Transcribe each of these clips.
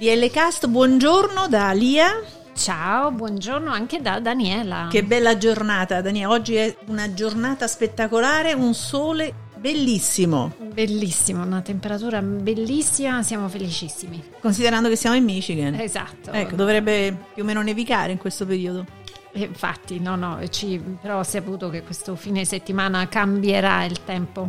D.L. Cast, buongiorno da Lia. Ciao, buongiorno anche da Daniela. Che bella giornata, Daniela. Oggi è una giornata spettacolare, un sole bellissimo. Bellissimo, una temperatura bellissima, siamo felicissimi. Considerando che siamo in Michigan. Esatto. Ecco, dovrebbe più o meno nevicare in questo periodo. Infatti, però ho saputo che questo fine settimana cambierà il tempo.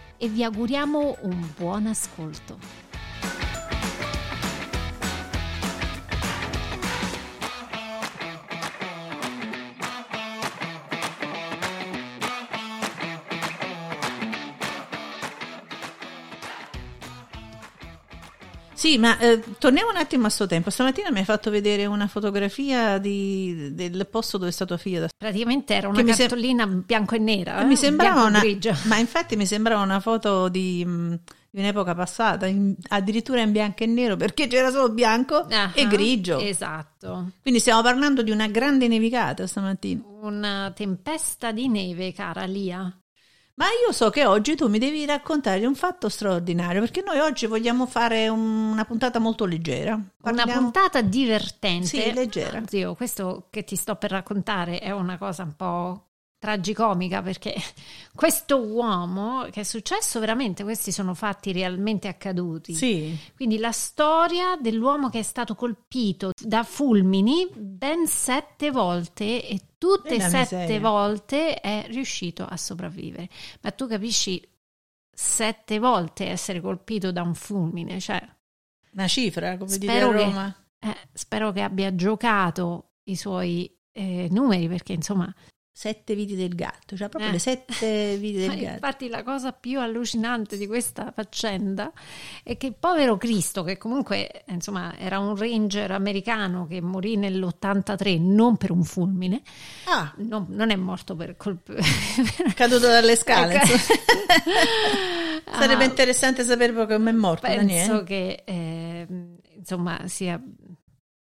e vi auguriamo un buon ascolto. Sì, ma torniamo un attimo a sto tempo. Stamattina mi hai fatto vedere una fotografia del posto dove è stata tua figlia. Praticamente era una cartolina bianco e nera. Mi sembrava una, ma infatti mi sembrava una foto di un'epoca passata, addirittura in bianco e nero, perché c'era solo bianco e grigio. Esatto. Quindi stiamo parlando di una grande nevicata stamattina. Una tempesta di neve, cara Lia. Ma io so che oggi tu mi devi raccontare un fatto straordinario, perché noi oggi vogliamo fare una puntata molto leggera. Parliamo... Una puntata divertente. Sì, leggera. Oddio, questo che ti sto per raccontare è una cosa un po' tragicomica, perché questo uomo, che è successo veramente, questi sono fatti realmente accaduti. Sì. Quindi la storia dell'uomo che è stato colpito da fulmini ben 7 volte e tutte 7 volte è riuscito a sopravvivere. Ma tu capisci, 7 volte essere colpito da un fulmine, cioè una cifra, come dite a Roma. Spero che abbia giocato i suoi numeri, perché insomma 7 vite del gatto, cioè proprio le 7 vite del gatto. Infatti la cosa più allucinante di questa faccenda è che il povero Cristo, che comunque insomma era un ranger americano che morì nell'83 non per un fulmine, non è morto per colpo, caduto dalle scale. Sarebbe interessante sapere come è morto. Penso che insomma sia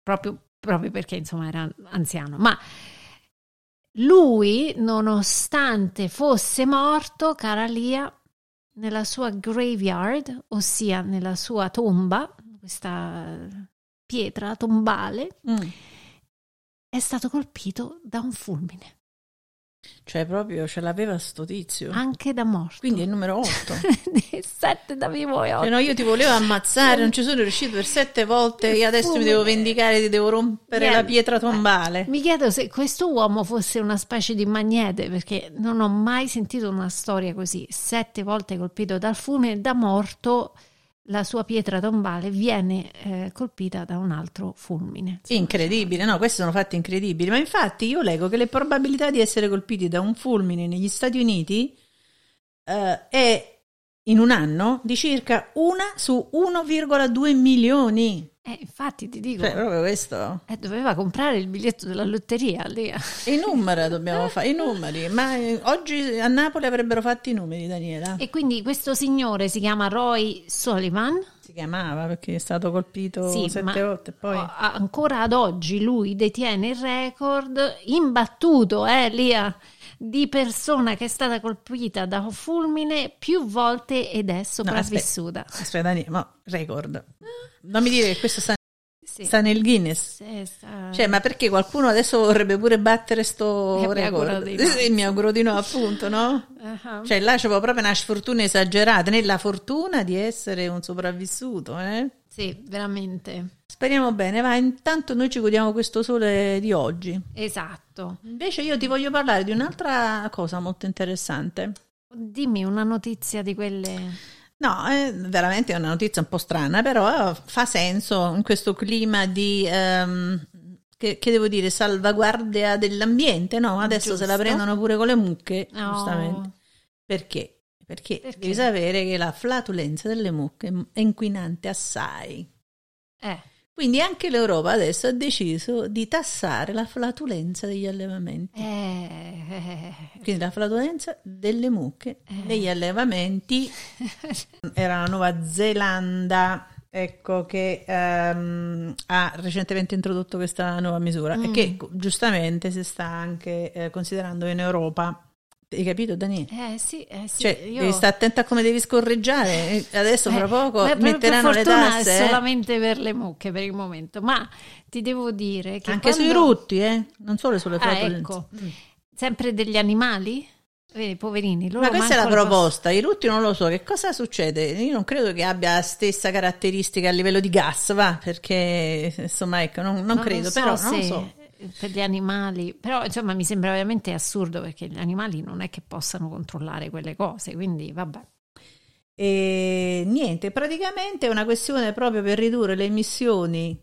proprio perché insomma era anziano, ma lui, nonostante fosse morto, cara Lia, nella sua graveyard, ossia nella sua tomba, questa pietra tombale, è stato colpito da un fulmine. Cioè proprio ce l'aveva sto tizio. Anche da morto. Quindi è il numero 8. 7 da vivo e 8. Cioè, no, io ti volevo ammazzare, non ci sono riuscito per 7 volte e adesso mi devo vendicare, ti devo rompere la pietra tombale. Mi chiedo se questo uomo fosse una specie di magnete, perché non ho mai sentito una storia così. 7 volte colpito dal fulmine, da morto, la sua pietra tombale viene colpita da un altro fulmine. Insomma, incredibile, no? Questi sono fatti incredibili. Ma infatti io leggo che le probabilità di essere colpiti da un fulmine negli Stati Uniti è in un anno di circa 1 su 1,2 milioni. Infatti ti dico, cioè, proprio questo. Doveva comprare il biglietto della lotteria lì. I numeri, ma oggi a Napoli avrebbero fatto i numeri, Daniela. E quindi questo signore si chiama Roy Sullivan. Si chiamava perché è stato colpito 7 volte. Poi ancora ad oggi lui detiene il record imbattuto, Lia, di persona che è stata colpita da un fulmine più volte ed è sopravvissuta. Aspetta, Daniela, ma record. Non mi dire che questo sta nel Guinness. Sì, sta... Cioè, ma perché qualcuno adesso vorrebbe pure battere sto record? Mi auguro di no, appunto, no? Uh-huh. Cioè, là c'è proprio una sfortuna esagerata, nella fortuna di essere un sopravvissuto, Sì, veramente. Speriamo bene, ma intanto noi ci godiamo questo sole di oggi. Esatto. Invece io ti voglio parlare di un'altra cosa molto interessante. Dimmi una notizia di quelle... No, è veramente una notizia un po' strana, però fa senso in questo clima di che devo dire, salvaguardia dell'ambiente, no? Adesso giusto, se la prendono pure con le mucche, oh, giustamente. Perché? Perché devi sapere che la flatulenza delle mucche è inquinante assai. Quindi anche l'Europa adesso ha deciso di tassare la flatulenza degli allevamenti. Quindi la flatulenza delle mucche degli allevamenti. Era la Nuova Zelanda, ecco, che ha recentemente introdotto questa nuova misura e che giustamente si sta anche considerando in Europa. Hai capito, Daniele? Sì, cioè, io... devi stare attenta a come devi scorreggiare. Adesso fra poco metteranno le tasse solamente per le mucche per il momento, ma ti devo dire che anche sui rutti, non solo sulle flatulenze, ecco, sempre degli animali. Vedi, poverini, loro. Ma questa è la proposta. I rutti non lo so che cosa succede, io non credo che abbia la stessa caratteristica a livello di gas, va, perché insomma, ecco, non credo, però non so per gli animali, però insomma mi sembra veramente assurdo, perché gli animali non è che possano controllare quelle cose, quindi vabbè. E niente, praticamente è una questione proprio per ridurre le emissioni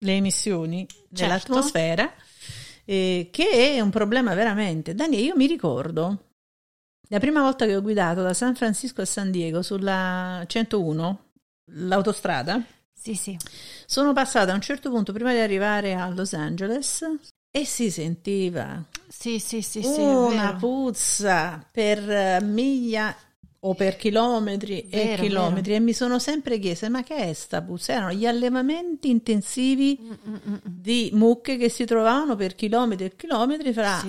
nell'atmosfera, che è un problema veramente. Daniele, io mi ricordo la prima volta che ho guidato da San Francisco a San Diego sulla 101, l'autostrada. Sì. Sono passata a un certo punto prima di arrivare a Los Angeles e si sentiva una puzza per miglia o per chilometri e mi sono sempre chiesta: ma che è sta puzza? Erano gli allevamenti intensivi di mucche che si trovavano per chilometri e chilometri fra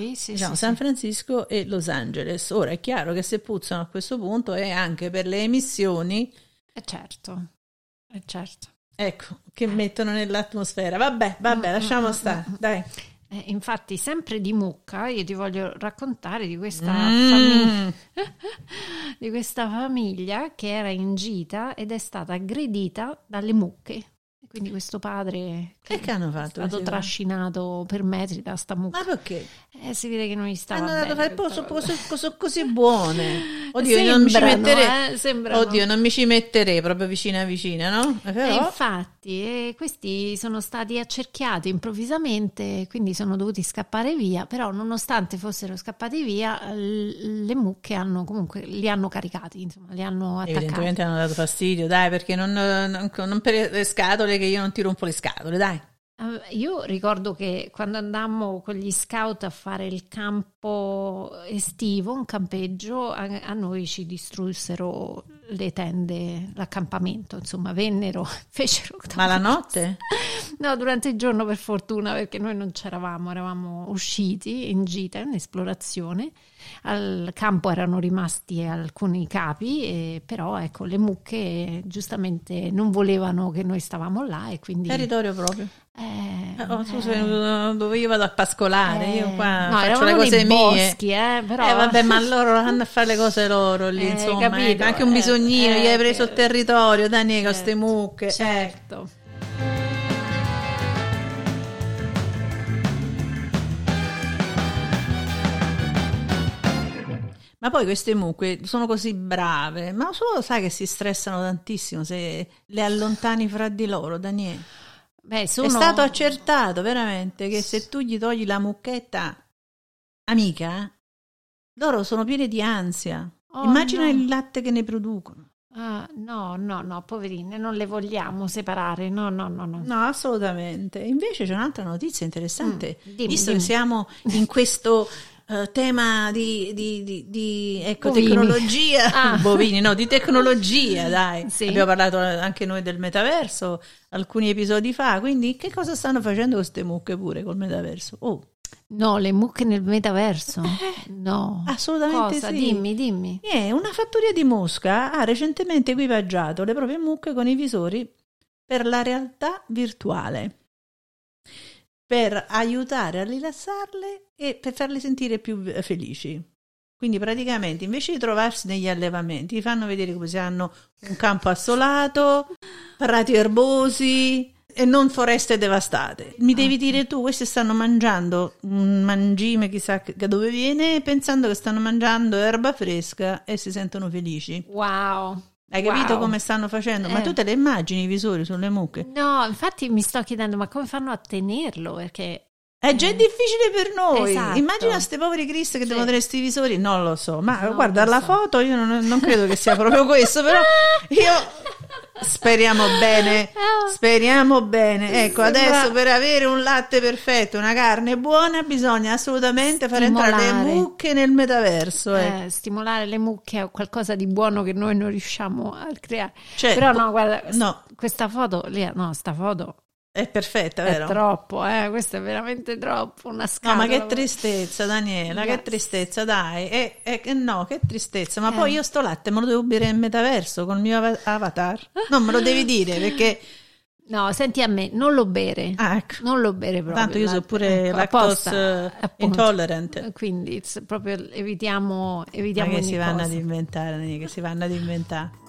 San Francisco e Los Angeles. Ora è chiaro che se puzzano a questo punto è anche per le emissioni, certo. Ecco, che mettono nell'atmosfera. Vabbè, lasciamo stare, dai. Infatti, sempre di mucca, io ti voglio raccontare di questa famiglia che era in gita ed è stata aggredita dalle mucche. Quindi questo padre che hanno fatto? È stato trascinato per metri da sta mucca. Ma perché? Si vede che non gli stava bene. Hanno dato cose così buone. Oddio, non mi ci metterei proprio vicina, no? Però... infatti, questi sono stati accerchiati improvvisamente, quindi sono dovuti scappare via, però nonostante fossero scappati via, le mucche li hanno caricati, insomma, li hanno attaccati. Evidentemente hanno dato fastidio, dai, perché non per le scatole, che io non ti rompo le scatole, dai. Io ricordo che quando andammo con gli scout a fare il campo estivo, un campeggio, a noi ci distrussero le tende, l'accampamento, insomma, fecero. Ma la notte? No, durante il giorno, per fortuna, perché noi non c'eravamo, eravamo usciti in gita, in esplorazione. Al campo erano rimasti alcuni capi, però ecco, le mucche giustamente non volevano che noi stavamo là, e quindi territorio proprio. Dove io vado a pascolare, io qua faccio le cose mie. Boschi, però. Vabbè, ma loro vanno a fare le cose loro lì, insomma, capito, anche un bisognino, gli hai preso il territorio, Daniele, con queste mucche. Certo. Ma poi queste mucche sono così brave, ma solo sai che si stressano tantissimo se le allontani fra di loro, Daniele. È stato accertato veramente che se tu gli togli la mucchetta amica, loro sono pieni di ansia. Immagina il latte che ne producono. No, poverine, non le vogliamo separare, no. No, assolutamente. Invece c'è un'altra notizia interessante, dimmi. Che siamo in questo... tema di ecco, tecnologia, bovini, no, di tecnologia, dai, abbiamo parlato anche noi del metaverso alcuni episodi fa, quindi che cosa stanno facendo queste mucche pure col metaverso? No, le mucche nel metaverso? No, assolutamente. Cosa? Sì. Dimmi. Una fattoria di Mosca ha recentemente equipaggiato le proprie mucche con i visori per la realtà virtuale, per aiutare a rilassarle e per farle sentire più felici. Quindi praticamente, invece di trovarsi negli allevamenti, ti fanno vedere come si hanno un campo assolato, prati erbosi e non foreste devastate. Mi devi dire tu, questi stanno mangiando un mangime chissà da dove viene, pensando che stanno mangiando erba fresca e si sentono felici. Wow! Hai capito come stanno facendo? Ma tu te le immagini i visori sulle mucche? No, infatti mi sto chiedendo, ma come fanno a tenerlo? Perché è già difficile per noi. Esatto. Immagina queste povere criste che devono tenere questi visori. Non lo so, ma no, guarda la foto, io non credo che sia proprio questo, però io... Speriamo bene. Ecco, adesso per avere un latte perfetto, una carne buona, bisogna assolutamente far entrare le mucche nel metaverso. Stimolare le mucche è qualcosa di buono che noi non riusciamo a creare. Cioè, però no, guarda, questa foto, sta foto è perfetta, vero? È troppo, questo è veramente troppo, una scatola. No, ma che tristezza, Daniela, che tristezza, dai. No, che tristezza, ma poi io sto latte me lo devo bere in metaverso col mio avatar. Non me lo devi dire, perché... No, senti a me, non lo bere. Ah, ecco. Non lo bere proprio. Tanto io sono pure lactose intolerant. Quindi proprio evitiamo ogni cosa. Che si vanno ad inventare.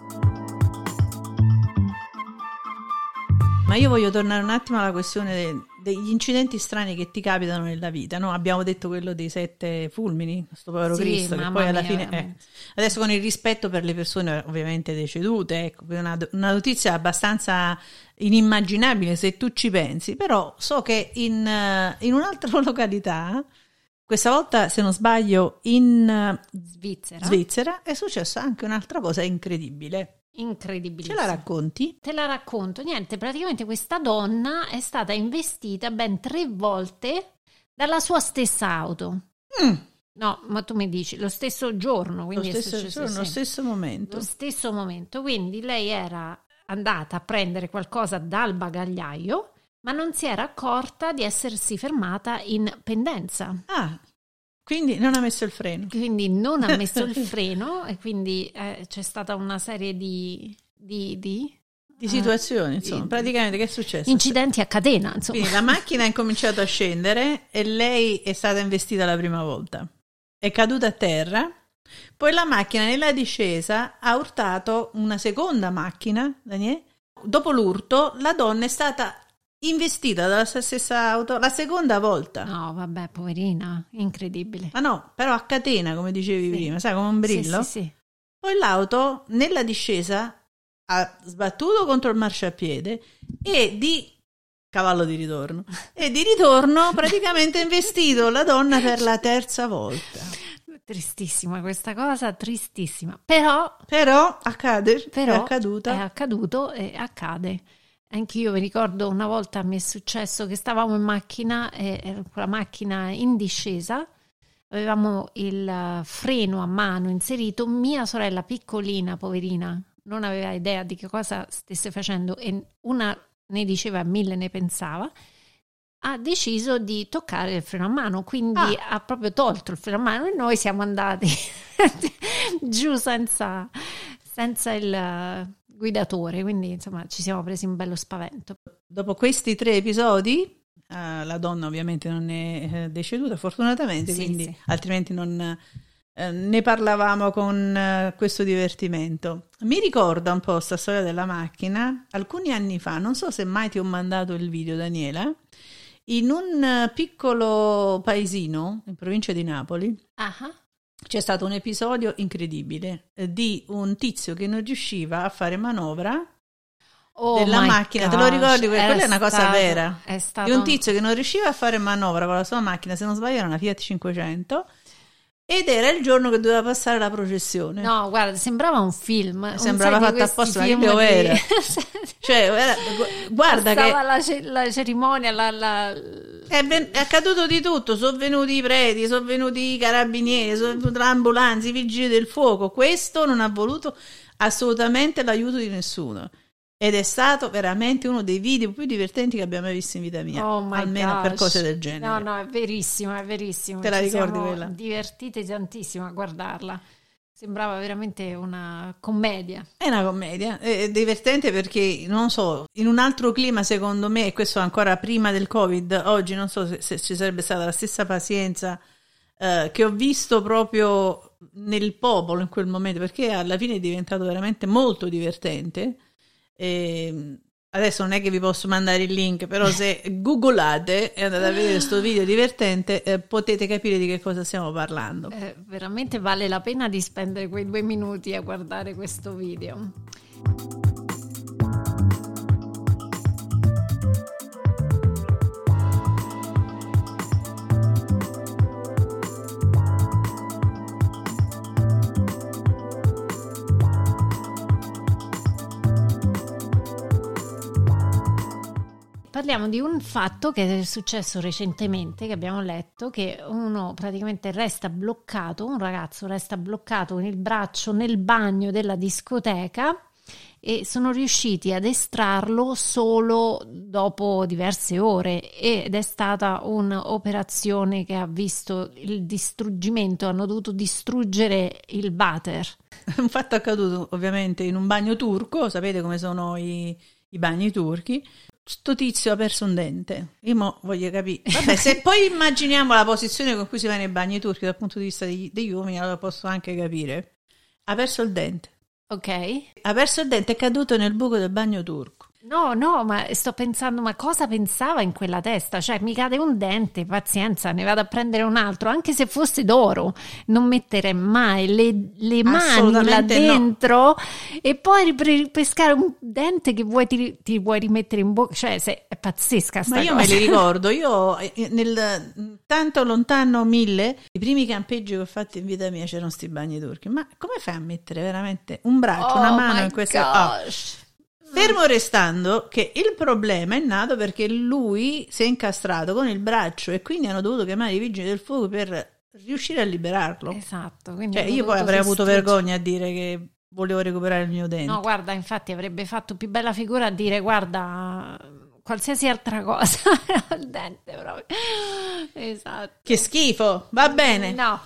Ma io voglio tornare un attimo alla questione degli incidenti strani che ti capitano nella vita, no? Abbiamo detto quello dei 7 fulmini, questo povero Cristo, che poi alla fine... Adesso con il rispetto per le persone ovviamente decedute, ecco, una notizia abbastanza inimmaginabile se tu ci pensi, però so che in un'altra località, questa volta se non sbaglio in Svizzera, è successa anche un'altra cosa incredibile. Incredibilissimo. Ce la racconti? Te la racconto. Niente, praticamente questa donna è stata investita ben 3 volte dalla sua stessa auto. No, ma tu mi dici, lo stesso giorno, quindi lo stesso è successo giorno, lo stesso momento. Quindi lei era andata a prendere qualcosa dal bagagliaio, ma non si era accorta di essersi fermata in pendenza. Quindi non ha messo il freno. E quindi c'è stata una serie di situazioni, insomma. Praticamente che è successo? Incidenti a catena, insomma. Quindi la macchina ha incominciato a scendere e lei è stata investita la prima volta. È caduta a terra. Poi la macchina nella discesa ha urtato una seconda macchina, Daniele. Dopo l'urto la donna è stata... investita dalla stessa auto la seconda volta. No, vabbè, poverina, incredibile. Ma no, però a catena, come dicevi prima, sai, come un brillo. Sì. Poi l'auto nella discesa ha sbattuto contro il marciapiede e di ritorno praticamente ha investito la donna per la terza volta. Tristissima questa cosa, tristissima. Però accade, però è accaduta. È accaduto e accade. Anch'io mi ricordo una volta mi è successo che stavamo in macchina, la macchina in discesa, avevamo il freno a mano inserito, mia sorella piccolina, poverina, non aveva idea di che cosa stesse facendo e una ne diceva mille, ne pensava, ha deciso di toccare il freno a mano, quindi ha proprio tolto il freno a mano e noi siamo andati giù senza il... guidatore, quindi insomma ci siamo presi un bello spavento. Dopo questi 3 episodi la donna ovviamente non è deceduta, fortunatamente, quindi altrimenti non ne parlavamo con questo divertimento. Mi ricorda un po' sta storia della macchina, alcuni anni fa, non so se mai ti ho mandato il video, Daniela, in un piccolo paesino in provincia di Napoli. C'è stato un episodio incredibile di un tizio che non riusciva a fare manovra della macchina. Gosh, te lo ricordi? Quella è una cosa vera. Di un tizio che non riusciva a fare manovra con la sua macchina, se non sbaglio era una Fiat 500, ed era il giorno che doveva passare la processione. No, guarda, sembrava un film. Sembrava fatto apposta, ma che era. Guarda che... la cerimonia, è accaduto di tutto, sono venuti i preti, sono venuti i carabinieri, sono venuti l'ambulanza, i vigili del fuoco. Questo non ha voluto assolutamente l'aiuto di nessuno ed è stato veramente uno dei video più divertenti che abbiamo mai visto in vita mia, almeno per cose del genere. No, è verissimo. Te la ricordi quella? Divertite tantissimo a guardarla. Sembrava veramente una commedia. È una commedia, è divertente perché, non so, in un altro clima secondo me, e questo ancora prima del Covid, oggi non so se ci sarebbe stata la stessa pazienza che ho visto proprio nel popolo in quel momento, perché alla fine è diventato veramente molto divertente. E adesso non è che vi posso mandare il link, però se googlate e andate a vedere questo video divertente potete capire di che cosa stiamo parlando. Veramente vale la pena di spendere quei 2 minuti a guardare questo video. Parliamo di un fatto che è successo recentemente, che abbiamo letto, che uno praticamente resta bloccato, un ragazzo resta bloccato con il braccio nel bagno della discoteca e sono riusciti ad estrarlo solo dopo diverse ore ed è stata un'operazione che ha visto il distruggimento, hanno dovuto distruggere il water. Un fatto accaduto ovviamente in un bagno turco, sapete come sono i bagni turchi. Sto tizio ha perso un dente. Io mo voglio capire. Vabbè, se poi immaginiamo la posizione con cui si va nei bagni turchi dal punto di vista degli uomini, allora posso anche capire. Ha perso il dente. Ok. Ha perso il dente, è caduto nel buco del bagno turco. No, ma sto pensando, ma cosa pensava in quella testa? Cioè, mi cade un dente, pazienza, ne vado a prendere un altro, anche se fosse d'oro. Non mettere mai le mani là dentro, no. E poi pescare un dente che ti vuoi rimettere in bocca. Cioè, è pazzesca sta cosa. Ma io me li ricordo, io nel tanto lontano 1000, i primi campeggi che ho fatto in vita mia c'erano sti bagni turchi. Ma come fai a mettere veramente un braccio, una mano in questa... Oh. Fermo restando che il problema è nato perché lui si è incastrato con il braccio e quindi hanno dovuto chiamare i vigili del fuoco per riuscire a liberarlo. Esatto. Cioè, io poi avrei avuto vergogna a dire che volevo recuperare il mio dente. No, guarda, infatti avrebbe fatto più bella figura a dire guarda qualsiasi altra cosa il dente proprio. Esatto. Che schifo, va bene. No.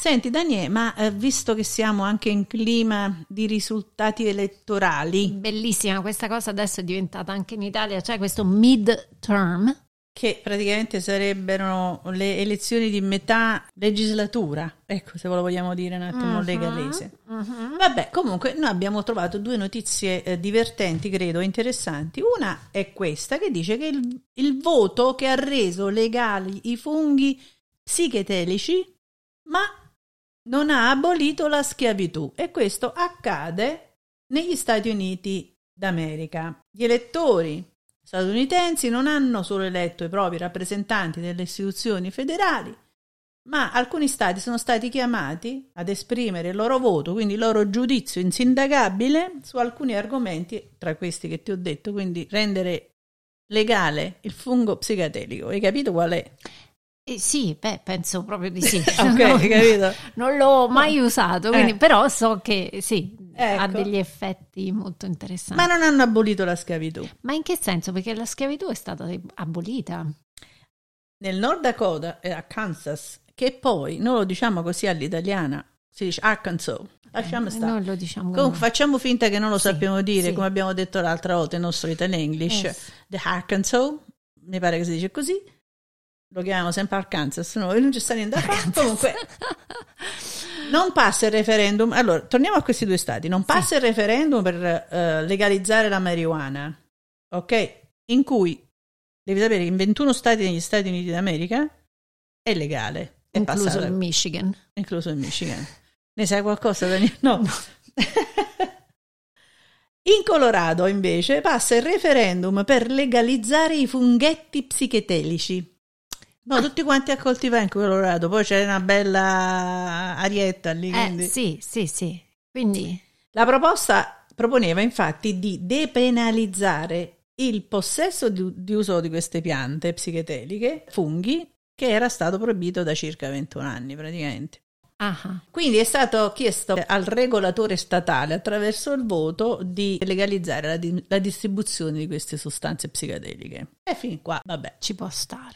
Senti Daniele, ma visto che siamo anche in clima di risultati elettorali... Bellissima, questa cosa adesso è diventata anche in Italia, cioè questo mid-term. Che praticamente sarebbero le elezioni di metà legislatura, ecco, se lo vogliamo dire un attimo legalese. Uh-huh. Vabbè, comunque noi abbiamo trovato due notizie divertenti, credo, interessanti. Una è questa che dice che il voto che ha reso legali i funghi psichedelici ma non ha abolito la schiavitù e questo accade negli Stati Uniti d'America. Gli elettori statunitensi non hanno solo eletto i propri rappresentanti delle istituzioni federali, ma alcuni stati sono stati chiamati ad esprimere il loro voto, quindi il loro giudizio insindacabile su alcuni argomenti, tra questi che ti ho detto, quindi rendere legale il fungo psichedelico. Hai capito qual è? Sì, beh, penso proprio di sì. Okay, capito. Non l'ho mai usato, quindi, però so che sì, ecco. Ha degli effetti molto interessanti. Ma non hanno abolito la schiavitù. Ma in che senso? Perché la schiavitù è stata abolita. Nel Nord Dakota, a Kansas, che poi, noi lo diciamo così all'italiana, si dice Arkansas, lasciamo stare. Non lo diciamo. Comunque facciamo finta che non lo sappiamo dire, come abbiamo detto l'altra volta, il nostro Italian English, the Arkansas, mi pare che si dice così. Lo chiamiamo sempre Arkansas, no, non ci sta niente da fare. Comunque non passa il referendum. Allora, torniamo a questi due stati. Non passa il referendum per legalizzare la marijuana, ok? In cui, devi sapere, in 21 stati negli Stati Uniti d'America è legale. È incluso il Michigan. Incluso il Michigan. Ne sai qualcosa, Daniele? No. In Colorado, invece, passa il referendum per legalizzare i funghetti psichedelici. No, tutti quanti a coltivare in Colorado, poi c'è una bella arietta lì. Quindi. Sì. Quindi la proposta proponeva infatti di depenalizzare il possesso di uso di queste piante psichedeliche, funghi, che era stato proibito da circa 21 anni praticamente. Aha. Quindi è stato chiesto al regolatore statale attraverso il voto di legalizzare la distribuzione di queste sostanze psichedeliche e fin qua vabbè ci può stare,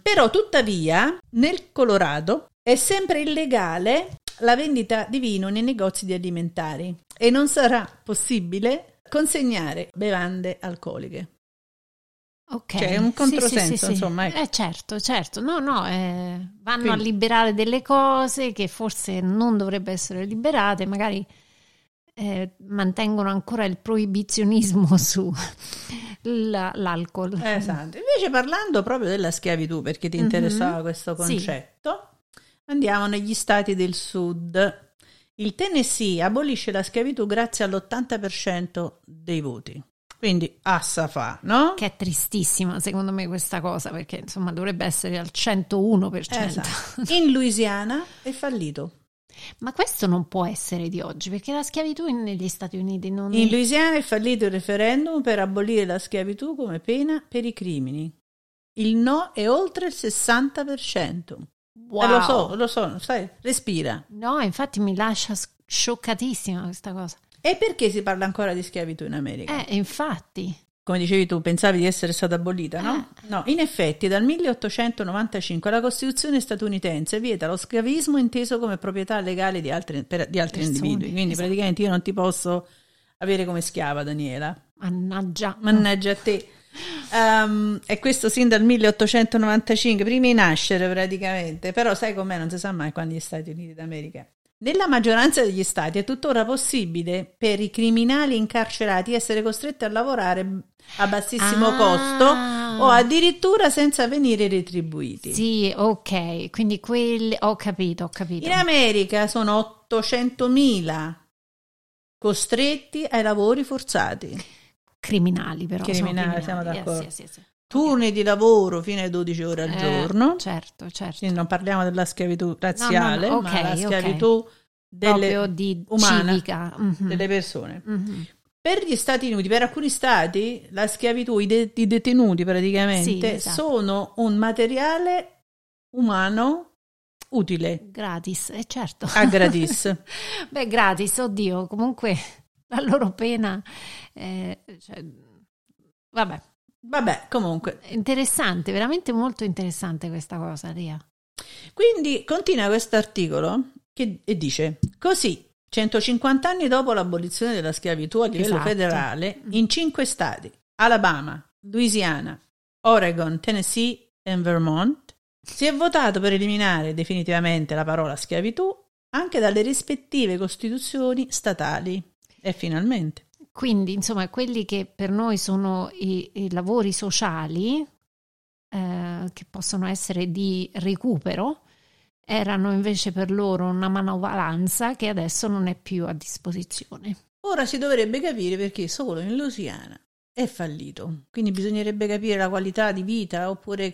però tuttavia nel Colorado è sempre illegale la vendita di vino nei negozi di alimentari e non sarà possibile consegnare bevande alcoliche. Ok, cioè, è un controsenso, sì, sì, sì, insomma. Ecco. Certo, certo. No, no, vanno quindi a liberare delle cose che forse non dovrebbero essere liberate, magari mantengono ancora il proibizionismo su l'alcol. Esatto. Invece, parlando proprio della schiavitù, perché ti interessava questo concetto, sì, andiamo negli stati del sud. Il Tennessee abolisce la schiavitù grazie all'80% dei voti. Quindi assa fa, no? Che è tristissima secondo me questa cosa, perché insomma dovrebbe essere al 101%. Esatto. In Louisiana è fallito. Ma questo non può essere di oggi, perché la schiavitù negli Stati Uniti non... In Louisiana è fallito il referendum per abolire la schiavitù come pena per i crimini. Il no è oltre il 60%. Wow. Lo so, sai, respira. No, infatti mi lascia scioccatissima questa cosa. E perché si parla ancora di schiavitù in America? Infatti. Come dicevi tu, pensavi di essere stata abolita, no? No, in effetti dal 1895 la Costituzione statunitense vieta lo schiavismo inteso come proprietà legale di altri individui. Quindi esatto, praticamente io non ti posso avere come schiava, Daniela. Mannaggia a te. E questo sin dal 1895, prima di nascere praticamente. Però sai com'è, non si sa mai quando gli Stati Uniti d'America. Nella maggioranza degli stati è tuttora possibile per i criminali incarcerati essere costretti a lavorare a bassissimo costo o addirittura senza venire retribuiti. Sì, ok, quindi quelli ho capito. In America sono 800.000 costretti ai lavori forzati. Criminali però. Criminali, siamo d'accordo. Sì. Turni di lavoro fino ai 12 ore al giorno. Certo. Quindi non parliamo della schiavitù razziale, no, okay, ma la schiavitù umana, civica. Delle persone. Per gli Stati Uniti, per alcuni stati, la schiavitù, i detenuti praticamente, sì, esatto, sono un materiale umano utile. Gratis, certo. A gratis. Beh, gratis, oddio, comunque la loro pena... Vabbè, comunque. Interessante, veramente molto interessante questa cosa, Ria. Quindi continua questo articolo e dice: così, 150 anni dopo l'abolizione della schiavitù a livello federale, in 5 stati, Alabama, Louisiana, Oregon, Tennessee e Vermont, si è votato per eliminare definitivamente la parola schiavitù anche dalle rispettive costituzioni statali. E finalmente. Quindi, insomma, quelli che per noi sono i lavori sociali, che possono essere di recupero, erano invece per loro una manovalanza che adesso non è più a disposizione. Ora si dovrebbe capire perché solo in Louisiana è fallito. Quindi bisognerebbe capire la qualità di vita, oppure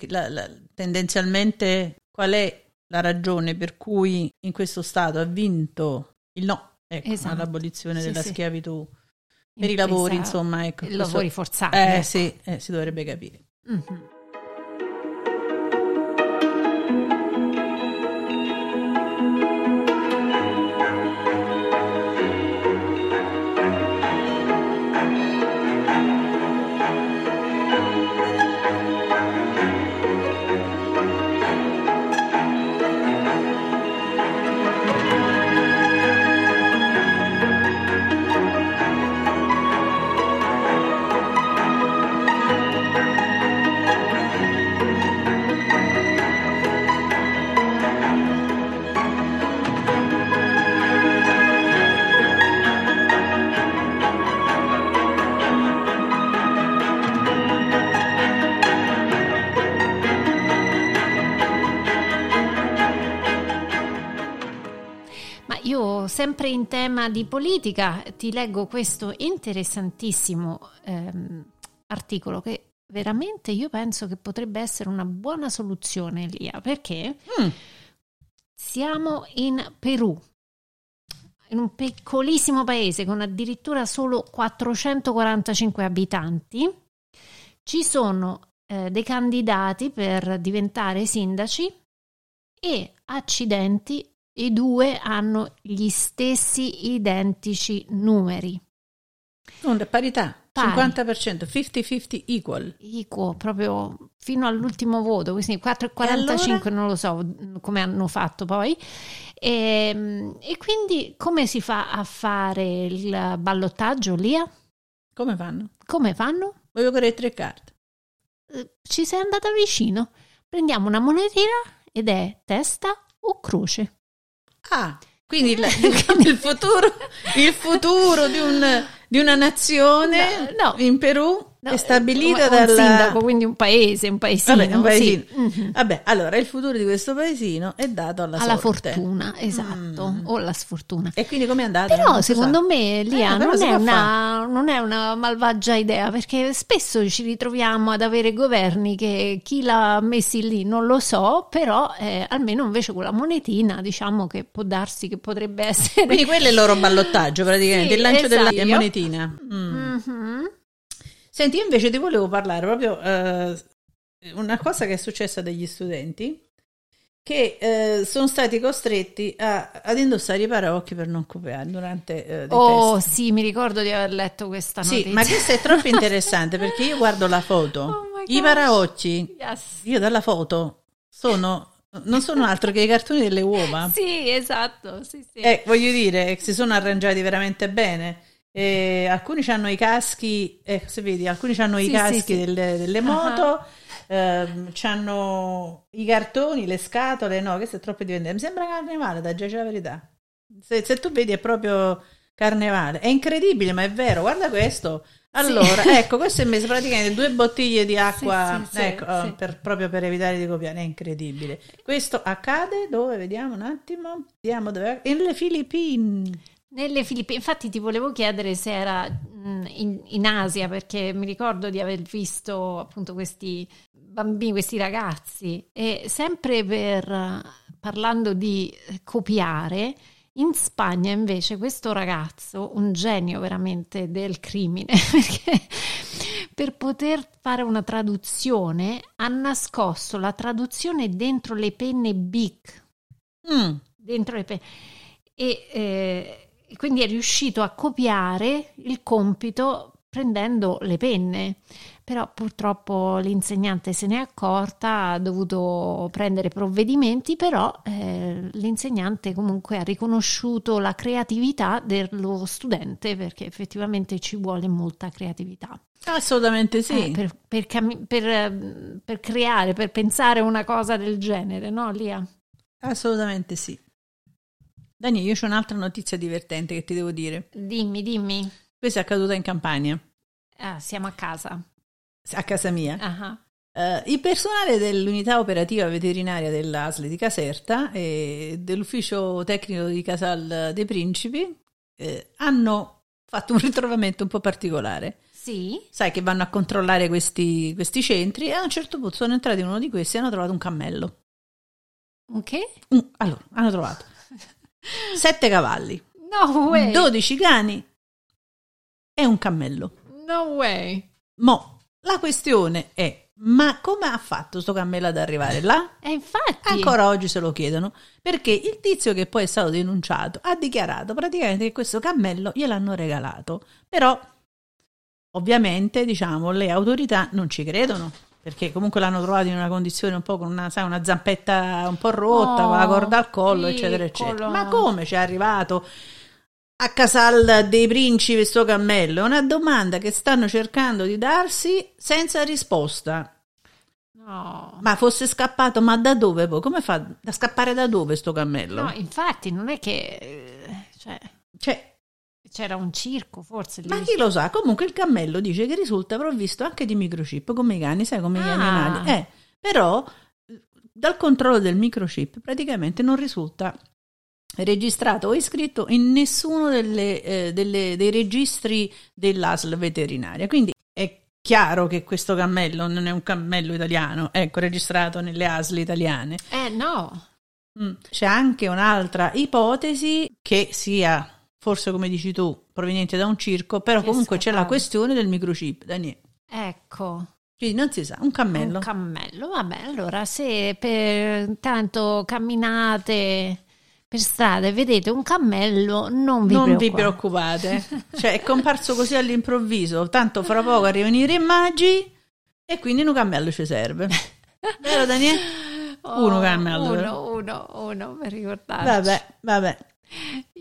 tendenzialmente qual è la ragione per cui in questo stato ha vinto il no, ecco, esatto, all'abolizione della schiavitù. Per i lavori, insomma, ecco. I lavori forzati. Ecco. Sì, si dovrebbe capire. Mm-hmm. Sempre in tema di politica, ti leggo questo interessantissimo articolo che veramente io penso che potrebbe essere una buona soluzione, Elia, perché siamo in Perù, in un piccolissimo paese con addirittura solo 445 abitanti. Ci sono dei candidati per diventare sindaci e, accidenti, i 2 hanno gli stessi identici numeri. Onda parità, pari. 50%, 50-50 equal. Equal, proprio fino all'ultimo voto, quindi 4,45, allora? Non lo so come hanno fatto poi. E quindi come si fa a fare il ballottaggio, Lia? Come fanno? Voglio vedere 3 carte. ci sei andata vicino. Prendiamo una monetina ed è testa o croce. Ah, quindi il futuro di una nazione in Perù è stabilito dal sindaco, quindi un paesino. Vabbè, un paesino. Sì. Mm-hmm. Vabbè, allora il futuro di questo paesino è dato alla sorte. Fortuna, esatto, o la sfortuna. E quindi com'è andata? Però secondo me Lia non è una malvagia idea, perché spesso ci ritroviamo ad avere governi che chi l'ha messi lì non lo so, però almeno invece con la monetina diciamo che può darsi che potrebbe essere. Quindi quello è il loro ballottaggio praticamente, sì, il lancio della monetina. Mm. Mm-hmm. Senti, io invece ti volevo parlare proprio una cosa che è successa degli studenti che sono stati costretti ad indossare i paraocchi per non copiare durante test. Sì, mi ricordo di aver letto questa notizia. Sì, ma questa è troppo interessante perché io guardo la foto. I paraocchi, yes. Io dalla foto non sono altro che i cartoni delle uova. Sì, esatto. Sì, sì. Voglio dire, si sono arrangiati veramente bene. Alcuni hanno i caschi, se vedi, sì. delle moto, uh-huh. C'hanno i cartoni, le scatole. No, questo è troppo diventare. Mi sembra carnevale, da già la verità. Se tu vedi, è proprio carnevale. È incredibile, ma è vero. Guarda questo. Allora, sì. Ecco, questo è messo praticamente 2 bottiglie di acqua, sì, sì. Proprio per evitare di copiare, è incredibile. Questo accade dove? Vediamo un attimo. Vediamo dove. Nelle Filippine, infatti ti volevo chiedere se era in Asia, perché mi ricordo di aver visto appunto questi bambini, questi ragazzi, e sempre parlando di copiare, in Spagna invece questo ragazzo, un genio veramente del crimine, perché per poter fare una traduzione ha nascosto la traduzione dentro le penne Bic, dentro le penne, e quindi è riuscito a copiare il compito prendendo le penne, però purtroppo l'insegnante se n'è accorta, ha dovuto prendere provvedimenti, però l'insegnante comunque ha riconosciuto la creatività dello studente, perché effettivamente ci vuole molta creatività. Assolutamente sì. Per creare, per pensare una cosa del genere, no Lia? Assolutamente sì. Dani, io c'ho un'altra notizia divertente che ti devo dire. Dimmi. Questa è accaduta in Campania. Ah, siamo a casa. A casa mia. Uh-huh. Il personale dell'unità operativa veterinaria dell'ASL di Caserta e dell'ufficio tecnico di Casal dei Principi hanno fatto un ritrovamento un po' particolare. Sì. Sai che vanno a controllare questi centri e a un certo punto sono entrati in uno di questi e hanno trovato un cammello. Okay. Allora, hanno trovato 7 cavalli, no way. 12 cani e un cammello, no way. Mo la questione è: ma come ha fatto sto cammello ad arrivare là? E infatti ancora oggi se lo chiedono, perché il tizio che poi è stato denunciato ha dichiarato praticamente che questo cammello gliel'hanno regalato, però ovviamente diciamo le autorità non ci credono, perché comunque l'hanno trovato in una condizione un po' con una zampetta un po' rotta, con la corda al collo, eccetera, eccetera. Ma come ci è arrivato a Casal dei Principi sto cammello? È una domanda che stanno cercando di darsi senza risposta. No. Ma fosse scappato, ma da dove poi? Come fa a scappare da dove sto cammello? No, infatti non è che... c'era un circo forse lì. Ma chi lo sa, comunque il cammello dice che risulta provvisto anche di microchip come i cani, sai, come gli animali, però dal controllo del microchip praticamente non risulta registrato o iscritto in nessuno dei registri dell'ASL veterinaria, quindi è chiaro che questo cammello non è un cammello italiano, registrato nelle ASL italiane. No. C'è anche un'altra ipotesi che sia forse, come dici tu, proveniente da un circo, però comunque c'è la questione del microchip, Daniele. Ecco. Quindi non si sa, un cammello, vabbè, allora se per tanto camminate per strada e vedete un cammello, non vi preoccupate. Cioè è comparso così all'improvviso, tanto fra poco arrivano i Maggi e quindi un cammello ci serve. Vero Daniele? Uno cammello. Per ricordarci. Vabbè.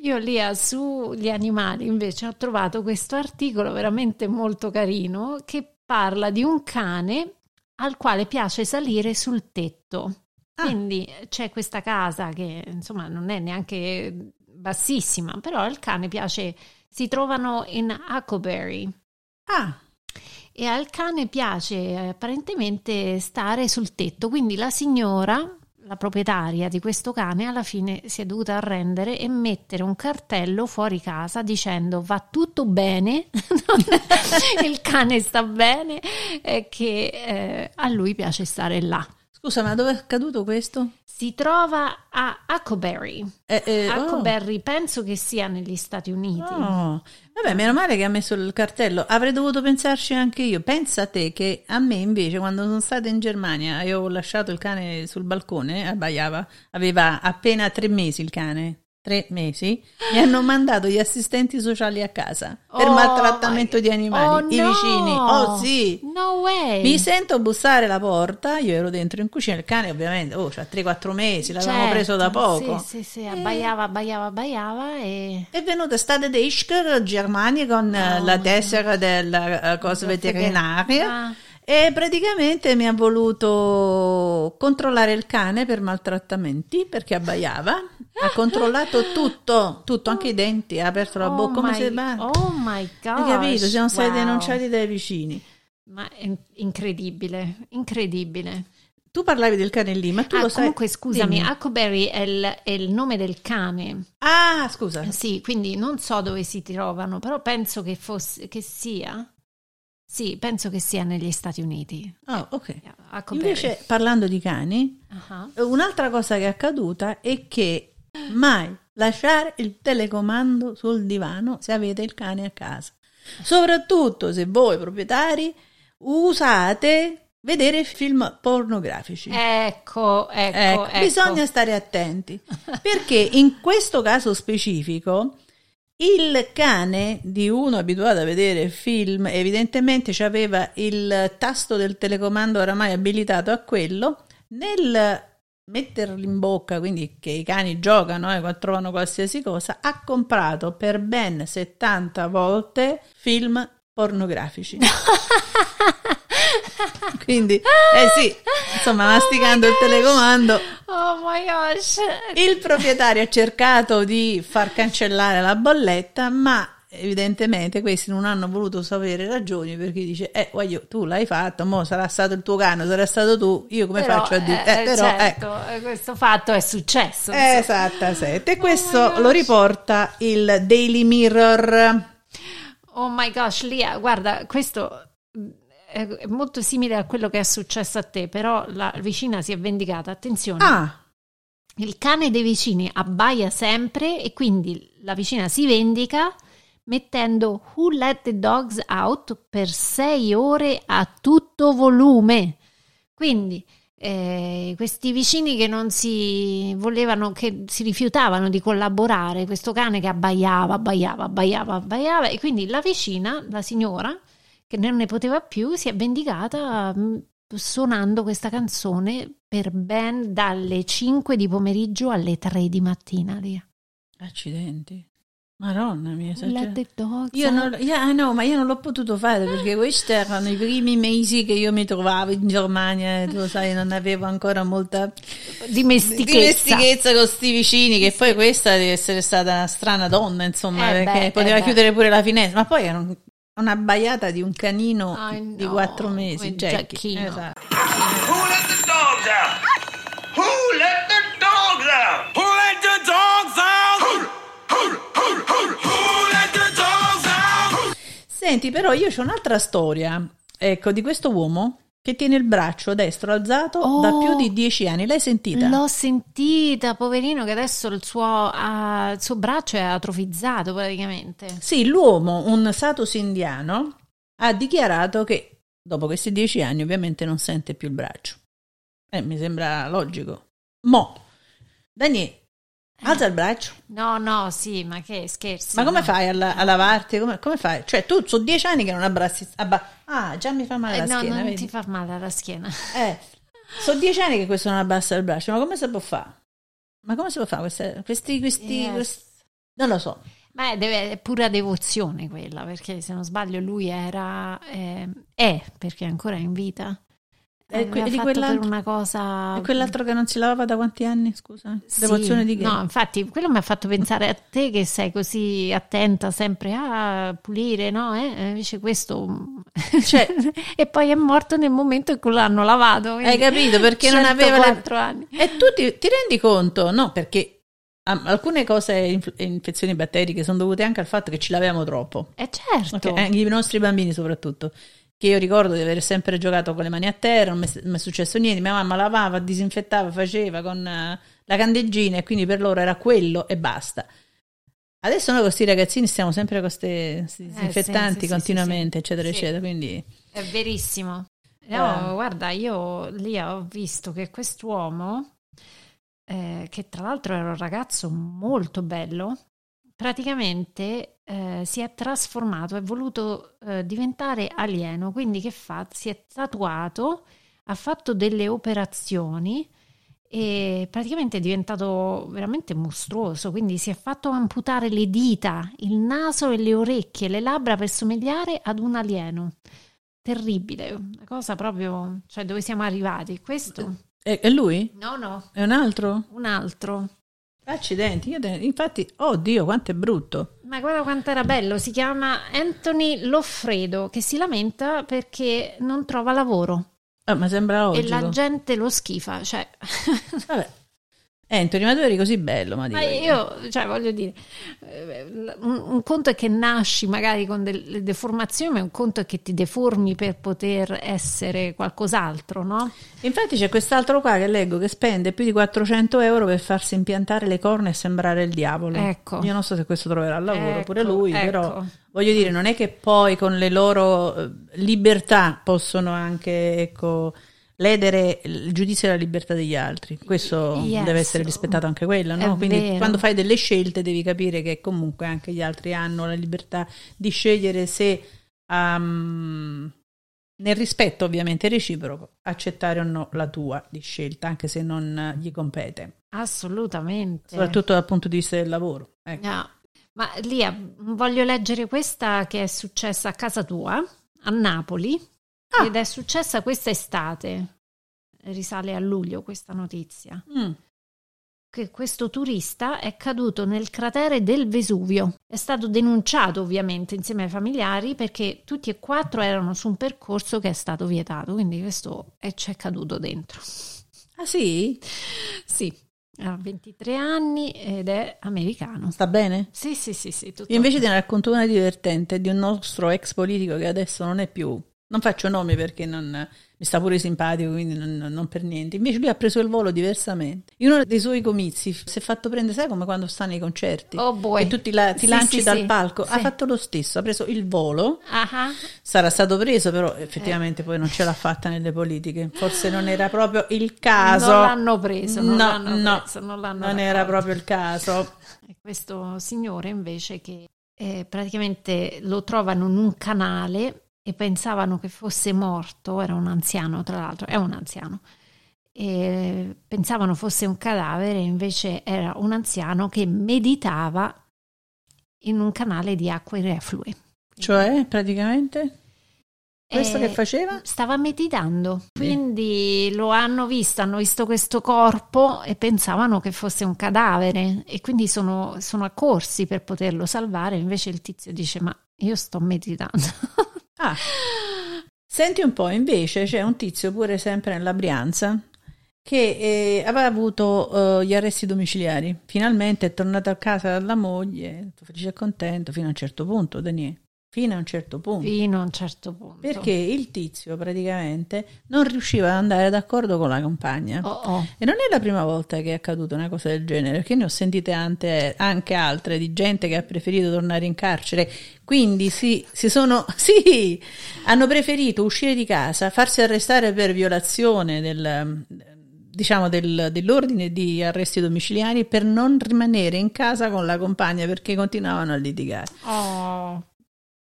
Io lì sugli animali invece ho trovato questo articolo veramente molto carino che parla di un cane al quale piace salire sul tetto. Ah. Quindi c'è questa casa che insomma non è neanche bassissima, però al cane piace, si trovano in Huckleberry. Ah. E al cane piace apparentemente stare sul tetto, quindi la signora, la proprietaria di questo cane, alla fine si è dovuta arrendere e mettere un cartello fuori casa dicendo va tutto bene, il cane sta bene, che a lui piace stare là. Scusa, ma dove è accaduto questo? Si trova a Huckleberry. Huckleberry, oh. Penso che sia negli Stati Uniti. Oh. Vabbè, meno male che ha messo il cartello. Avrei dovuto pensarci anche io. Pensa te che a me invece, quando sono stata in Germania e ho lasciato il cane sul balcone, abbaiava, aveva appena 3 mesi il cane. 3 mesi, mi hanno mandato gli assistenti sociali a casa per maltrattamento di animali, i vicini. Oh sì, no way. Mi sento bussare la porta, io ero dentro in cucina, il cane ovviamente c'ha 3-4 mesi, l'avevamo preso da poco. Sì, abbaiava e... È venuta stata di Germania con la tessera della cosa veterinaria. E praticamente mi ha voluto controllare il cane per maltrattamenti perché abbaiava, ha controllato tutto, anche i denti, ha aperto la bocca come se... Oh my God! Hai capito? Siamo stati denunciati dai vicini. Ma è incredibile. Tu parlavi del cane lì, ma tu lo sai... Comunque, scusami, Huckleberry è il nome del cane. Ah, scusa. Sì, quindi non so dove si trovano, però penso che sia... Sì, penso che sia negli Stati Uniti. Oh, ok. Invece, parlando di cani, un'altra cosa che è accaduta è che mai lasciare il telecomando sul divano se avete il cane a casa. Soprattutto se voi proprietari usate vedere film pornografici. Ecco. Bisogna stare attenti, perché in questo caso specifico il cane di uno abituato a vedere film evidentemente aveva il tasto del telecomando oramai abilitato a quello. Nel metterlo in bocca, quindi che i cani giocano e trovano qualsiasi cosa, ha comprato per ben 70 volte film pornografici. Quindi, masticando il telecomando. Oh my gosh! Il proprietario ha cercato di far cancellare la bolletta, ma evidentemente questi non hanno voluto sapere ragioni, perché dice tu l'hai fatto, mo sarà stato il tuo cane, sarà stato tu, io come però, faccio a dire questo fatto è successo. Esattamente. E questo lo riporta il Daily Mirror. Oh my gosh, Lia, guarda, questo è molto simile a quello che è successo a te, però la vicina si è vendicata. Attenzione, il cane dei vicini abbaia sempre e quindi la vicina si vendica mettendo Who Let the Dogs Out per 6 ore a tutto volume. Quindi questi vicini che non si volevano, che si rifiutavano di collaborare, questo cane che abbaiava, e quindi la vicina, la signora, che non ne poteva più, si è vendicata suonando questa canzone per ben dalle 5 di pomeriggio alle 3 di mattina. Lì. Accidenti. Madonna mia, io non l'ho potuto fare perché questi erano i primi mesi che io mi trovavo in Germania, tu sai, non avevo ancora molta dimestichezza con sti vicini, che poi questa deve essere stata una strana donna, insomma, perché poteva chiudere pure la finestra, ma poi era una abbaiata di un canino di 4 mesi, Jack. Esatto. Who let the dogs out? Who let the dogs out? Who let the dogs out? Who let the dogs out? Senti, però io c'ho un'altra storia, ecco, di questo uomo che tiene il braccio destro alzato da più di 10 anni. L'hai sentita? L'ho sentita, poverino, che adesso il suo braccio è atrofizzato praticamente. Sì, l'uomo, un satus indiano, ha dichiarato che dopo questi 10 anni ovviamente non sente più il braccio. Mi sembra logico. Daniele, alza il braccio. No, sì, ma che scherzi. Ma come fai a lavarti? Come fai? Cioè, tu sono 10 anni che non abbracci. Già mi fa male la schiena. No, non ti fa male la schiena. Sono 10 anni che questo non abbassa il braccio. Ma come si può fare? Non lo so. Ma è pura devozione quella, perché se non sbaglio lui perché è ancora in vita, E quell'altro che non si lavava da quanti anni, scusa? Sì, devozione di che? No, infatti quello mi ha fatto pensare a te che sei così attenta sempre a pulire, no? Invece questo, cioè, e poi è morto nel momento in cui l'hanno lavato. Hai capito? Perché non aveva 4 anni. E tu ti rendi conto? No, perché alcune cose, infezioni batteriche, sono dovute anche al fatto che ci laviamo troppo. E certo. Okay? I nostri bambini soprattutto. Che io ricordo di aver sempre giocato con le mani a terra, non mi è successo niente, mia mamma lavava, disinfettava, faceva con la candeggina, e quindi per loro era quello e basta. Adesso noi con questi ragazzini stiamo sempre con questi disinfettanti continuamente, eccetera, eccetera, quindi... È verissimo. No, guarda, io lì ho visto che quest'uomo, che tra l'altro era un ragazzo molto bello, praticamente si è trasformato, è voluto diventare alieno, quindi che fa? Si è tatuato, ha fatto delle operazioni e praticamente è diventato veramente mostruoso, quindi si è fatto amputare le dita, il naso e le orecchie, le labbra per somigliare ad un alieno. Terribile, una cosa proprio, cioè, dove siamo arrivati, questo. È lui? No. È un altro? Un altro. Accidenti, infatti, oddio, quanto è brutto. Ma guarda quanto era bello, si chiama Anthony Loffredo, che si lamenta perché non trova lavoro. Ma sembra oggi. E la gente lo schifa, cioè. Vabbè. Anthony, ma tu eri così bello, ma io, cioè, voglio dire, un conto è che nasci magari con delle deformazioni, ma un conto è che ti deformi per poter essere qualcos'altro, no? Infatti c'è quest'altro qua che leggo che spende più di 400 euro per farsi impiantare le corna e sembrare il diavolo. Ecco. Io non so se questo troverà lavoro, pure lui, però voglio dire, non è che poi con le loro libertà possono anche, ecco, ledere il giudizio della libertà degli altri, questo deve essere rispettato anche quello, no? È quindi vero. Quando fai delle scelte devi capire che comunque anche gli altri hanno la libertà di scegliere se nel rispetto ovviamente reciproco accettare o no la tua di scelta, anche se non gli compete assolutamente, soprattutto dal punto di vista del lavoro, ecco. No. Ma Lia, voglio leggere questa che è successa a casa tua a Napoli. Ed è successa questa estate, risale a luglio questa notizia, che questo turista è caduto nel cratere del Vesuvio. È stato denunciato ovviamente insieme ai familiari perché tutti e 4 erano su un percorso che è stato vietato, quindi questo c'è caduto dentro. Ah sì? Sì. Ha 23 anni ed è americano. Sta bene? Sì. Tutto. Io invece te ne racconto una divertente di un nostro ex politico che adesso non è più... Non faccio nomi perché non mi sta pure simpatico, quindi non per niente. Invece lui ha preso il volo diversamente. In uno dei suoi comizi si è fatto prendere, sai come quando sta nei concerti? Oh boy. E tu ti lanci dal palco. Sì. Ha fatto lo stesso, ha preso il volo. Uh-huh. Sarà stato preso, però effettivamente poi non ce l'ha fatta nelle politiche. Forse non era proprio il caso. Non l'hanno preso, non era proprio il caso. E questo signore invece che praticamente lo trovano in un canale e pensavano che fosse morto, era un anziano tra l'altro, è un anziano, e pensavano fosse un cadavere, invece era un anziano che meditava in un canale di acque reflue. Cioè, praticamente? Questo che faceva? Stava meditando, quindi lo hanno visto questo corpo e pensavano che fosse un cadavere e quindi sono accorsi per poterlo salvare, invece il tizio dice, ma io sto meditando. Ah, senti un po', invece c'è un tizio pure sempre nella Brianza che aveva avuto gli arresti domiciliari, finalmente è tornato a casa dalla moglie, tutto felice e contento fino a un certo punto, perché il tizio praticamente non riusciva ad andare d'accordo con la compagna. E non è la prima volta che è accaduta una cosa del genere, perché ne ho sentite anche altre di gente che ha preferito tornare in carcere, quindi hanno preferito uscire di casa, farsi arrestare per violazione dell'ordine di arresti domiciliari, per non rimanere in casa con la compagna perché continuavano a litigare.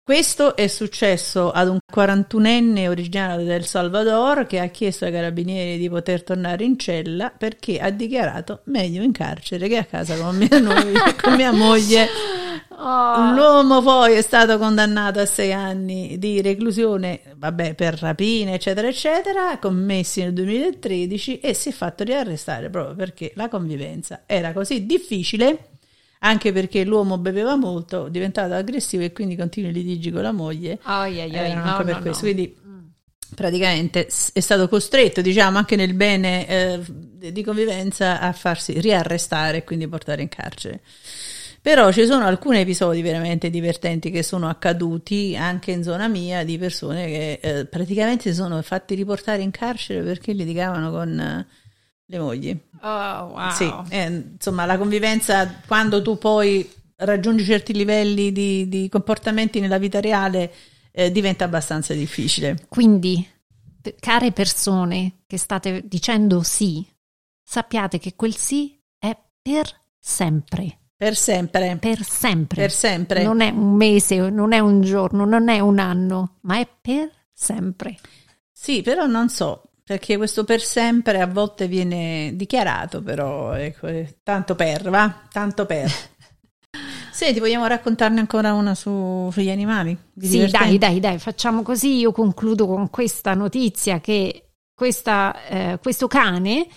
Questo è successo ad un 41enne originario del Salvador che ha chiesto ai carabinieri di poter tornare in cella perché ha dichiarato meglio in carcere che a casa con mia moglie. Oh. L'uomo poi è stato condannato a 6 anni di reclusione, vabbè, per rapine eccetera eccetera, commessi nel 2013, e si è fatto riarrestare proprio perché la convivenza era così difficile, anche perché l'uomo beveva molto, diventato aggressivo e quindi continui litigi con la moglie. Oh, yeah, yeah, erano anche per questo. Quindi praticamente è stato costretto, diciamo, anche nel bene di convivenza, a farsi riarrestare e quindi portare in carcere. Però ci sono alcuni episodi veramente divertenti che sono accaduti anche in zona mia, di persone che praticamente sono fatti riportare in carcere perché litigavano con le mogli. Oh, wow. Sì, insomma, la convivenza, quando tu poi raggiungi certi livelli di comportamenti nella vita reale, diventa abbastanza difficile. Quindi, care persone che state dicendo sì, sappiate che quel sì è per sempre. Per sempre. Per sempre. Per sempre. Non è un mese, non è un giorno, non è un anno, ma è per sempre. Sì, però non so, perché questo per sempre a volte viene dichiarato, però ecco, tanto per, va? Tanto per. Senti, vogliamo raccontarne ancora una sugli animali? Sì, dai, facciamo così. Io concludo con questa notizia che questo cane,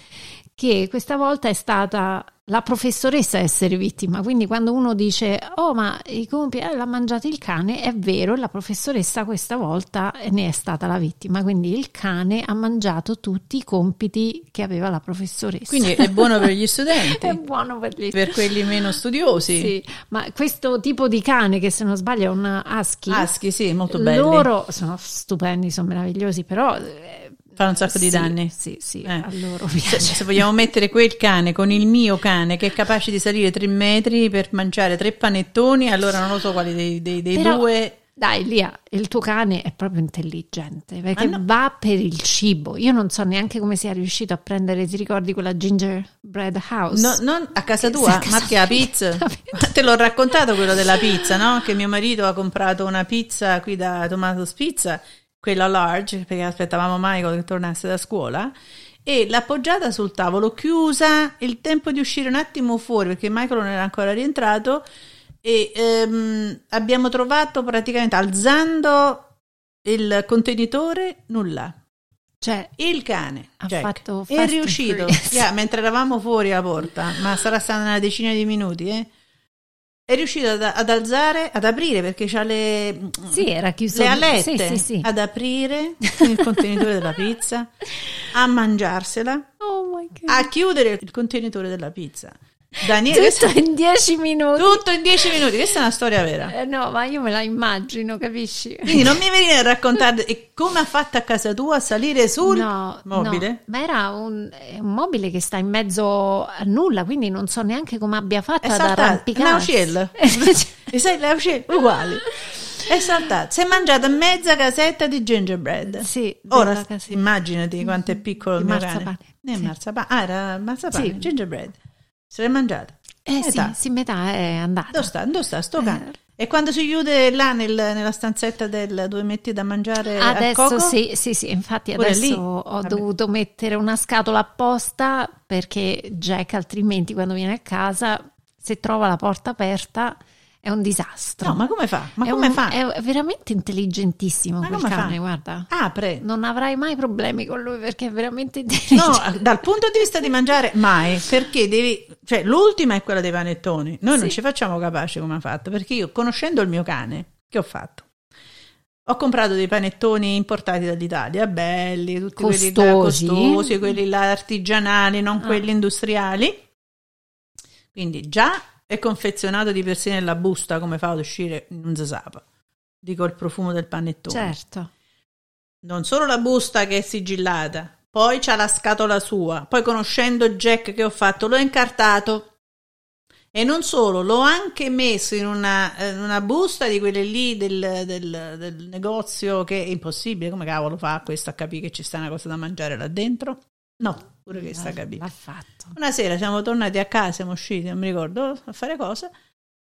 che questa volta è stata la professoressa a essere vittima. Quindi quando uno dice "oh, ma i compiti l'ha mangiato il cane", è vero, la professoressa questa volta ne è stata la vittima, quindi il cane ha mangiato tutti i compiti che aveva la professoressa. Quindi è buono per gli studenti, è buono per quelli meno studiosi. Sì, ma questo tipo di cane, che se non sbaglio è un husky, sì, molto belli, loro sono stupendi, sono meravigliosi, però fa un sacco di danni. Sì. A loro piace. Se vogliamo mettere quel cane con il mio cane, che è capace di salire 3 metri per mangiare 3 panettoni, allora non lo so quali dei però, due. Dai, Lia, il tuo cane è proprio intelligente, perché va per il cibo. Io non so neanche come sia riuscito a prendere, ti ricordi quella gingerbread house? No, non a casa tua, ma che la pizza. Te l'ho raccontato quello della pizza, no? Che mio marito ha comprato una pizza qui da Tomato Pizza, quella large, perché aspettavamo Michael che tornasse da scuola, e l'ha appoggiata sul tavolo, chiusa, il tempo di uscire un attimo fuori perché Michael non era ancora rientrato, e abbiamo trovato praticamente, alzando il contenitore, nulla. Cioè, il cane ha Jack, fatto è riuscito, mentre eravamo fuori alla porta, ma sarà stata una decina di minuti, è riuscito ad alzare, ad aprire, perché c'ha le alette, sì. Ad aprire il contenitore della pizza, a mangiarsela, oh my God, a chiudere il contenitore della pizza. Daniele, tutto in 10 minuti. Questa è una storia vera. No, ma io me la immagino, capisci? Quindi non mi venire a raccontare come ha fatto a casa tua a salire sul mobile. No, ma era un mobile che sta in mezzo a nulla, quindi non so neanche come abbia fatto ad arrampicarsi. L'aucella uguale. È saltato, si è mangiata mezza casetta di gingerbread. Sì, ora immaginati quanto è piccolo il marzapane. Era marzapane, sì. Gingerbread. Se l'è mangiata? Sì, metà è andata. Dove sta sto cane? E quando si chiude là nella stanzetta del "dove metti da mangiare adesso al coco"? Sì, infatti adesso dovuto mettere una scatola apposta, perché Jack altrimenti quando viene a casa, se trova la porta aperta, è un disastro. No, ma come fa? È veramente intelligentissimo quel cane, guarda. Apre. Non avrai mai problemi con lui, perché è veramente intelligente. No, dal punto di vista di mangiare, mai. Perché l'ultima è quella dei panettoni. Noi non ci facciamo capace come ha fatto, perché io, conoscendo il mio cane, che ho fatto? Ho comprato dei panettoni importati dall'Italia, belli, tutti costosi. Quelli là costosi, quelli là artigianali, non quelli industriali. Quindi già è confezionato di per sé nella busta, come fa ad uscire non si sa, dico, il profumo del panettone. Certo. Non solo la busta che è sigillata, poi c'ha la scatola sua, poi, conoscendo Jack, che ho fatto? L'ho incartato, e non solo, l'ho anche messo in una busta di quelle lì del negozio, che è impossibile, come cavolo fa questo a capire che ci sta una cosa da mangiare là dentro? No, pure che sta capito. L'ha fatto. Una sera siamo tornati a casa, siamo usciti, non mi ricordo a fare cosa,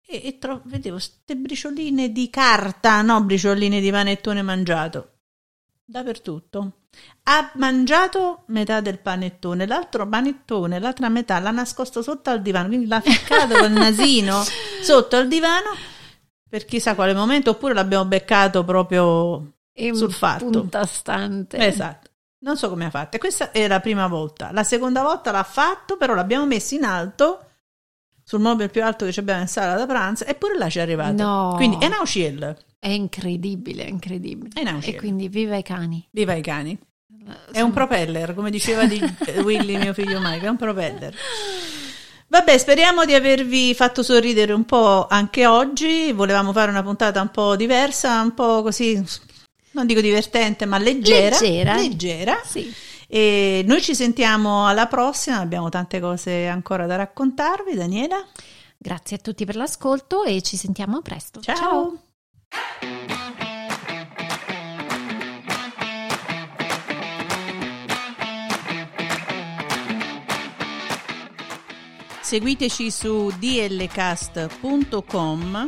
e vedevo queste bricioline di carta, no, bricioline di panettone mangiato. dappertutto. Ha mangiato metà del panettone, l'altro panettone, l'altra metà l'ha nascosto sotto al divano, quindi l'ha ficcato col nasino sotto al divano per chissà quale momento, oppure l'abbiamo beccato proprio sul fatto. Punta stante. Esatto. Non so come ha fatto. Questa è la prima volta. La seconda volta l'ha fatto, però l'abbiamo messo in alto sul mobile più alto che abbiamo in sala da pranzo, eppure là ci è arrivato. No. Quindi è una uccella. È incredibile, è incredibile. E quindi viva i cani. Viva i cani. È un propeller, come diceva di Willy, mio figlio Michael, è un propeller. Vabbè, speriamo di avervi fatto sorridere un po' anche oggi. Volevamo fare una puntata un po' diversa, un po' così, non dico divertente, ma leggera. Leggera. Sì. E noi ci sentiamo alla prossima, abbiamo tante cose ancora da raccontarvi. Daniela, grazie a tutti per l'ascolto e ci sentiamo presto. Ciao, ciao. Seguiteci su dlcast.com,